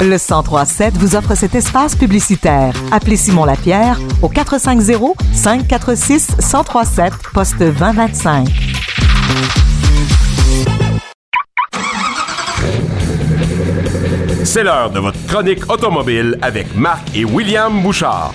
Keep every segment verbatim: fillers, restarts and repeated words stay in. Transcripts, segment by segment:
Le cent trois sept vous offre cet espace publicitaire. Appelez Simon LaPierre au quatre cinq zéro, cinq quatre six, un zéro trois sept, poste vingt vingt-cinq. C'est l'heure de votre chronique automobile avec Marc et William Bouchard.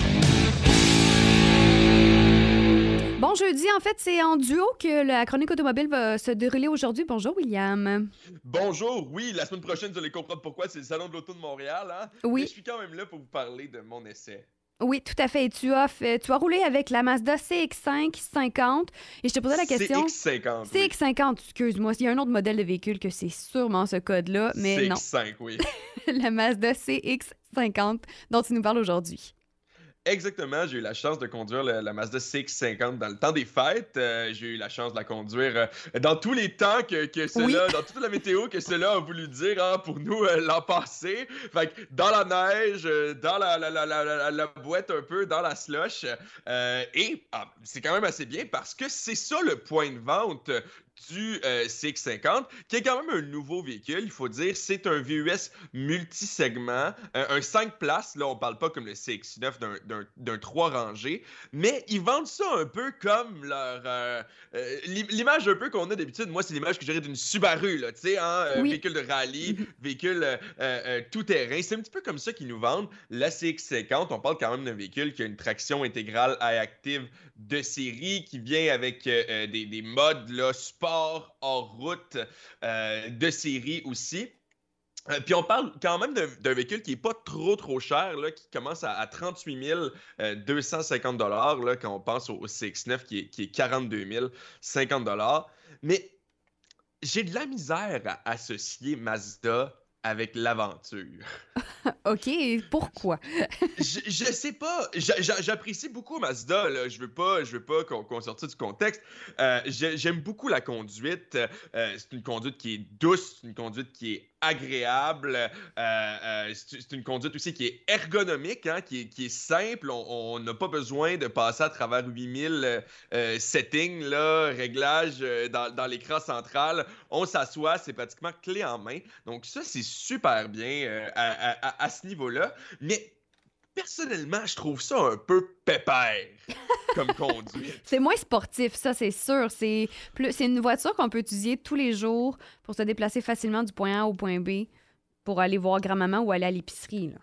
Bon jeudi, en fait, c'est en duo que la chronique automobile va se dérouler aujourd'hui. Bonjour, William. Bonjour. Oui, la semaine prochaine, vous allez comprendre pourquoi. C'est le Salon de l'Auto de Montréal. Hein? Oui. Mais je suis quand même là pour vous parler de mon essai. Oui, tout à fait. Et tu as, fait, tu as roulé avec la Mazda C X cinq cinquante. Et je te posais la question... C X cinquante, oui. C X cinquante, excuse-moi. Il y a un autre modèle de véhicule que c'est sûrement ce code-là, mais non. C X cinq, oui. La Mazda C X cinquante dont tu nous parles aujourd'hui. Exactement, j'ai eu la chance de conduire la, la Mazda C X cinquante dans le temps des fêtes. Euh, j'ai eu la chance de la conduire euh, dans tous les temps que, que cela, oui. Dans toute la météo que cela a voulu dire hein, pour nous euh, l'an passé. Fait que dans la neige, dans la, la, la, la, la, la boîte un peu, dans la slush. Euh, et ah, c'est quand même assez bien parce que c'est ça le point de vente du euh, C X cinquante, qui est quand même un nouveau véhicule, il faut dire. C'est un V U S multisegment, euh, un cinq places. Là, on ne parle pas comme le C X neuf d'un, d'un, d'un trois rangées, mais ils vendent ça un peu comme leur... Euh, euh, l'image un peu qu'on a d'habitude, moi, c'est l'image que j'aurais d'une Subaru, là, tu sais, hein, euh, oui. Véhicule de rallye, véhicule euh, euh, tout-terrain. C'est un petit peu comme ça qu'ils nous vendent la C X cinquante. On parle quand même d'un véhicule qui a une traction intégrale Skyactiv de série, qui vient avec euh, des, des modes là, sport, hors route euh, de série aussi. Euh, puis on parle quand même d'un, d'un véhicule qui n'est pas trop, trop cher, là, qui commence à, à trente-huit mille deux cent cinquante dollars là, quand on pense au, au C X neuf qui est, qui est quarante-deux mille cinquante dollars. Mais j'ai de la misère à associer Mazda avec l'aventure. OK, pourquoi? je, je sais pas. Je, je, j'apprécie beaucoup Mazda. Là. Je veux pas, je veux pas qu'on, qu'on sorte du contexte. Euh, je, j'aime beaucoup la conduite. Euh, c'est une conduite qui est douce, c'est une conduite qui est agréable. Euh, euh, c'est, c'est une conduite aussi qui est ergonomique, hein, qui, est, qui est simple. On n'a pas besoin de passer à travers huit mille euh, settings, là, réglages euh, dans, dans l'écran central. On s'assoit, c'est pratiquement clé en main. Donc ça, c'est super bien euh, à, à, à ce niveau-là. Mais personnellement, je trouve ça un peu pépère comme conduite. C'est moins sportif, ça, c'est sûr. C'est, plus, c'est une voiture qu'on peut utiliser tous les jours pour se déplacer facilement du point A au point B pour aller voir grand-maman ou aller à l'épicerie. Là.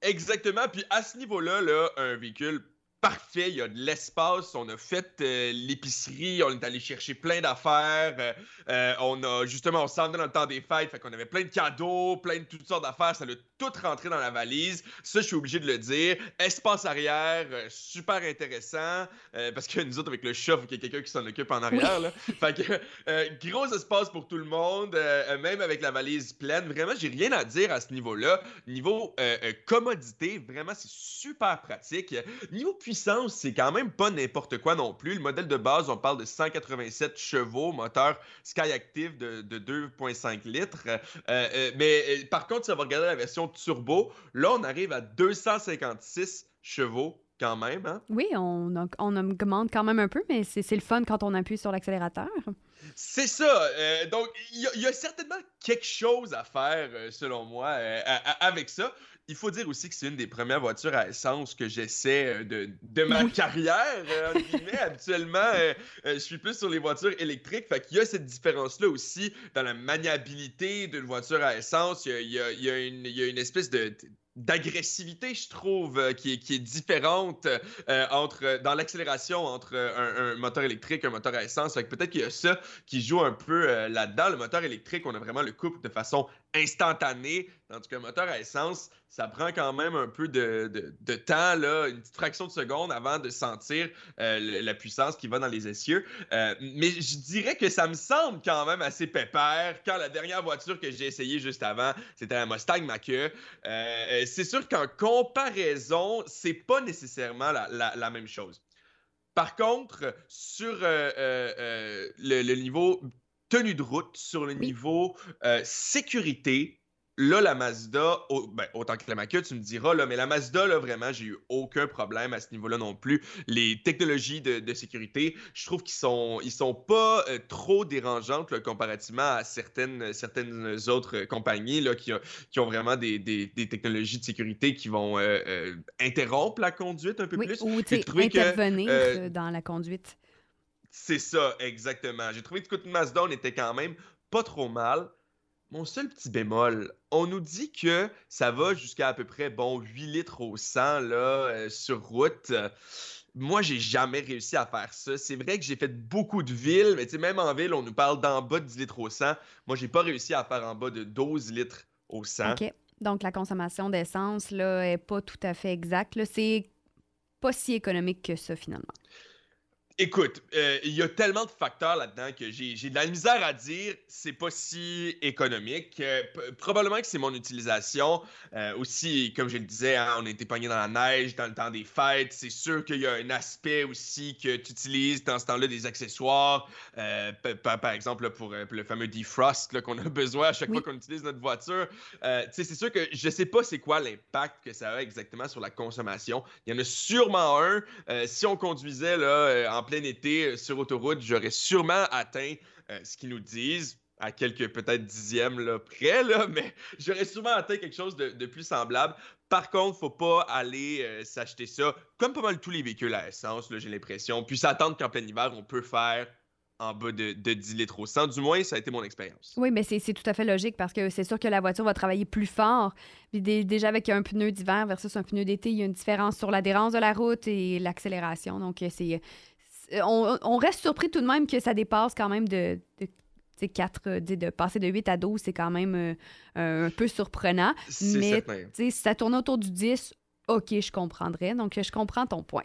Exactement. Puis à ce niveau-là, là, un véhicule parfait, il y a de l'espace, on a fait euh, l'épicerie, on est allé chercher plein d'affaires, euh, euh, on a justement, on s'en venait dans le temps des fêtes, fait qu'on avait plein de cadeaux, plein de toutes sortes d'affaires, ça l'a tout rentré dans la valise, ça je suis obligé de le dire, espace arrière, euh, super intéressant, euh, parce que nous autres avec le chat, il y a quelqu'un qui s'en occupe en arrière, là. Fait que euh, gros espace pour tout le monde, euh, même avec la valise pleine, vraiment j'ai rien à dire à ce niveau-là, niveau euh, euh, commodité, vraiment c'est super pratique, niveau puissance, c'est quand même pas n'importe quoi non plus. Le modèle de base, on parle de cent quatre-vingt-sept chevaux, moteur Skyactiv de, de deux virgule cinq litres. Euh, euh, mais par contre, si on va regarder la version turbo, là, on arrive à deux cent cinquante-six chevaux quand même. Hein? Oui, on, on augmente quand même un peu, mais c'est, c'est le fun quand on appuie sur l'accélérateur. C'est ça. Euh, donc, il y, y a certainement quelque chose à faire, selon moi, euh, à, à, avec ça. Il faut dire aussi que c'est une des premières voitures à essence que j'essaie de, de ma oui. carrière, euh, en guillemets. Habituellement, euh, euh, je suis plus sur les voitures électriques. Fait qu'il y a cette différence-là aussi dans la maniabilité d'une voiture à essence. Il y a, il y a, une, il y a une espèce de... d'agressivité, je trouve, euh, qui, est, qui est différente euh, entre, euh, dans l'accélération entre euh, un, un moteur électrique et un moteur à essence. Fait que peut-être qu'il y a ça qui joue un peu euh, là-dedans. Le moteur électrique, on a vraiment le couple de façon instantanée. Tandis qu'un moteur à essence, ça prend quand même un peu de, de, de temps, là, une petite fraction de seconde avant de sentir euh, la puissance qui va dans les essieux. Euh, mais je dirais que ça me semble quand même assez pépère quand la dernière voiture que j'ai essayée juste avant, c'était la Mustang Mach-E. Euh, c'est sûr qu'en comparaison, c'est pas nécessairement la, la, la même chose. Par contre, sur euh, euh, euh, le, le niveau tenue de route, sur le niveau euh, sécurité, Là, la Mazda, oh, ben, autant que la Mach-E, tu me diras, là, mais la Mazda, là, vraiment, j'ai eu aucun problème à ce niveau-là non plus. Les technologies de, de sécurité, je trouve qu'ils sont, ils sont pas euh, trop dérangeantes là, comparativement à certaines, certaines autres euh, compagnies là, qui, qui ont vraiment des, des, des technologies de sécurité qui vont euh, euh, interrompre la conduite un peu oui, plus. Ou intervenir que, euh, dans la conduite. C'est ça, exactement. J'ai trouvé que du côté de Mazda, on était quand même pas trop mal. Mon seul petit bémol, on nous dit que ça va jusqu'à à peu près bon huit litres au cent là, euh, sur route. Moi, j'ai jamais réussi à faire ça. C'est vrai que j'ai fait beaucoup de villes, mais tu sais, même en ville, on nous parle d'en bas de dix litres au cent. Moi, j'ai pas réussi à faire en bas de douze litres au cent. OK. Donc, la consommation d'essence là est pas tout à fait exacte. C'est pas si économique que ça, finalement. Écoute, euh, il y a tellement de facteurs là-dedans que j'ai, j'ai de la misère à dire c'est pas si économique. Euh, p- probablement que c'est mon utilisation. Euh, aussi, comme je le disais, hein, on a été pogné dans la neige, dans le temps des fêtes. C'est sûr qu'il y a un aspect aussi que tu utilises dans ce temps-là des accessoires. Euh, p- p- par exemple, là, pour, euh, pour le fameux defrost là, qu'on a besoin à chaque oui. fois qu'on utilise notre voiture. Euh, tu sais, c'est sûr que je sais pas c'est quoi l'impact que ça a exactement sur la consommation. Il y en a sûrement un. Euh, si on conduisait là, euh, en plein été, sur autoroute, j'aurais sûrement atteint euh, ce qu'ils nous disent, à quelques peut-être dixièmes là, près, là, mais j'aurais sûrement atteint quelque chose de, de plus semblable. Par contre, faut pas aller euh, s'acheter ça, comme pas mal tous les véhicules à essence, là, j'ai l'impression, puis s'attendre qu'en plein hiver, on peut faire en bas de, de dix litres au cent. Du moins, ça a été mon expérience. Oui, mais c'est, c'est tout à fait logique parce que c'est sûr que la voiture va travailler plus fort. Puis d- déjà, avec un pneu d'hiver versus un pneu d'été, il y a une différence sur l'adhérence de la route et l'accélération. Donc, c'est... On, on reste surpris tout de même que ça dépasse quand même de, de, de quatre, de, de passer de huit à douze, c'est quand même euh, euh, un peu surprenant. C'est mais si ça tourne autour du dix, OK, je comprendrais. Donc, je comprends ton point.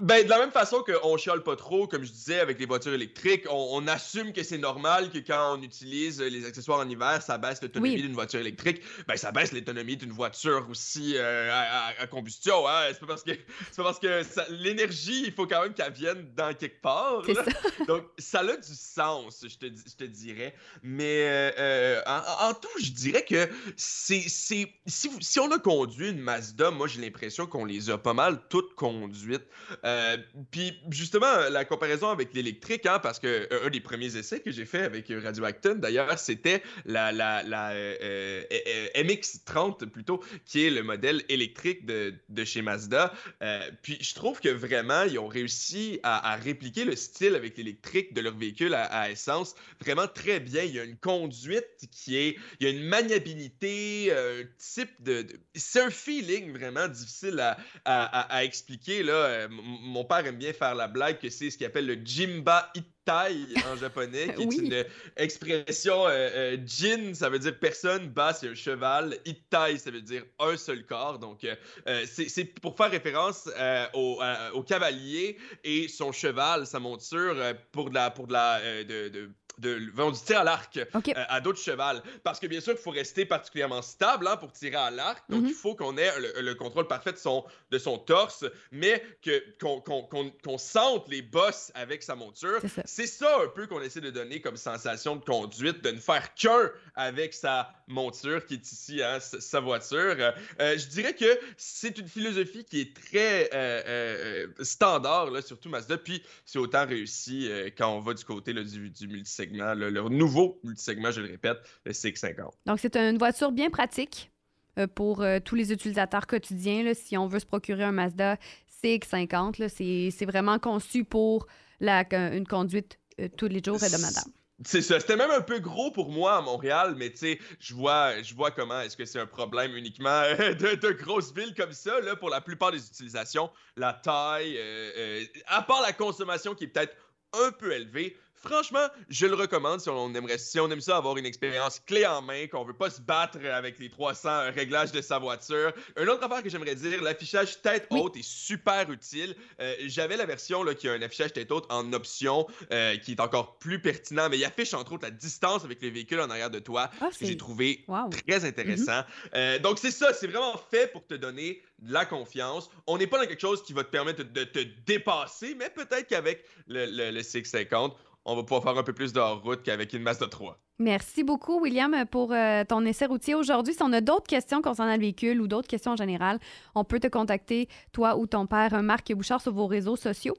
Ben, de la même façon qu'on chiale pas trop, comme je disais, avec les voitures électriques, on, on assume que c'est normal que quand on utilise les accessoires en hiver, ça baisse l'autonomie oui. d'une voiture électrique. Ben, ça baisse l'autonomie d'une voiture aussi euh, à, à combustion. Hein? C'est pas parce que, c'est pas parce que ça, l'énergie, il faut quand même qu'elle vienne dans quelque part. C'est ça. Donc, ça a du sens, je te, je te dirais. Mais euh, en, en tout, je dirais que c'est, c'est si, si on a conduit une Mazda, moi, j'ai l'impression qu'on les a pas mal toutes conduites. Euh, puis justement, la comparaison avec l'électrique, hein, parce que euh, un des premiers essais que j'ai fait avec Radioacton, d'ailleurs, c'était la, la, la euh, euh, M X trente plutôt, qui est le modèle électrique de, de chez Mazda. Euh, puis je trouve que vraiment, ils ont réussi à, à répliquer le style avec l'électrique de leur véhicule à, à essence vraiment très bien. Il y a une conduite qui est, il y a une maniabilité, euh, type de, de, c'est un feeling vraiment difficile à, à, à, à expliquer là. Euh, mon père aime bien faire la blague que c'est ce qu'il appelle le Jimba Ittai en japonais, qui oui. est une expression euh, euh, Jin, ça veut dire personne, Ba, c'est un cheval, Ittai, ça veut dire un seul corps. Donc, euh, c'est, c'est pour faire référence euh, au, euh, au cavalier et son cheval, sa monture, euh, pour de la... Pour de la euh, de, de, De, on dit tir à l'arc okay. euh, à d'autres chevals. Parce que bien sûr, il faut rester particulièrement stable hein, pour tirer à l'arc. Donc, mm-hmm. il faut qu'on ait le, le contrôle parfait de son, de son torse, mais que, qu'on, qu'on, qu'on, qu'on sente les bosses avec sa monture. C'est ça. C'est ça un peu qu'on essaie de donner comme sensation de conduite, de ne faire qu'un avec sa monture qui est ici, hein, sa voiture. Euh, je dirais que c'est une philosophie qui est très euh, euh, standard, là, surtout Mazda. Puis, c'est autant réussi euh, quand on va du côté là, du, du multisegment. Le, leur nouveau multisegment, je le répète, le C X cinquante. Donc, c'est une voiture bien pratique euh, pour euh, tous les utilisateurs quotidiens. Là, si on veut se procurer un Mazda C X cinquante, là, c'est, c'est vraiment conçu pour la, une conduite euh, tous les jours hebdomadaire. C'est ça. C'était même un peu gros pour moi à Montréal, mais tu sais, je vois, je vois comment est-ce que c'est un problème uniquement de, de grosses villes comme ça. Là, pour la plupart des utilisations, la taille, euh, euh, à part la consommation qui est peut-être un peu élevée, franchement, je le recommande si on aimerait, si on aime ça avoir une expérience clé en main, qu'on veut pas se battre avec les trois cents réglages de sa voiture. Une autre affaire que j'aimerais dire, l'affichage tête haute oui. est super utile. Euh, j'avais la version là, qui a un affichage tête haute en option, euh, qui est encore plus pertinent, mais il affiche entre autres la distance avec le véhicule en arrière de toi, oh, ce que j'ai trouvé wow. très intéressant. Mm-hmm. Euh, donc c'est ça, c'est vraiment fait pour te donner de la confiance. On n'est pas dans quelque chose qui va te permettre de te dépasser, mais peut-être qu'avec le, le, le C X cinquante, on va pouvoir faire un peu plus de hors-route qu'avec une Mazda trois. Merci beaucoup, William, pour euh, ton essai routier aujourd'hui. Si on a d'autres questions concernant le véhicule ou d'autres questions en général, on peut te contacter, toi ou ton père, Marc Bouchard, sur vos réseaux sociaux.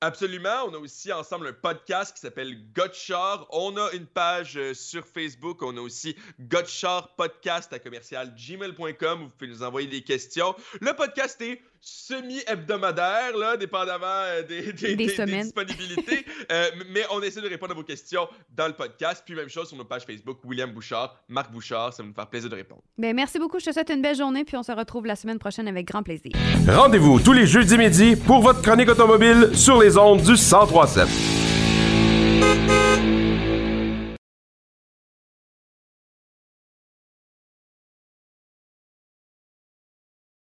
Absolument. On a aussi ensemble un podcast qui s'appelle Gotchard. On a une page sur Facebook. On a aussi Gotchard Podcast à commercial gmail point com. Vous pouvez nous envoyer des questions. Le podcast est semi-hebdomadaire, là, dépendamment des, des, des, des, des disponibilités. euh, mais on essaie de répondre à vos questions dans le podcast. Puis même chose sur nos pages Facebook, William Bouchard, Marc Bouchard. Ça va nous faire plaisir de répondre. Bien, merci beaucoup. Je te souhaite une belle journée. Puis on se retrouve la semaine prochaine avec grand plaisir. Rendez-vous tous les jeudis midi pour votre chronique automobile sur les ondes du cent trois sept.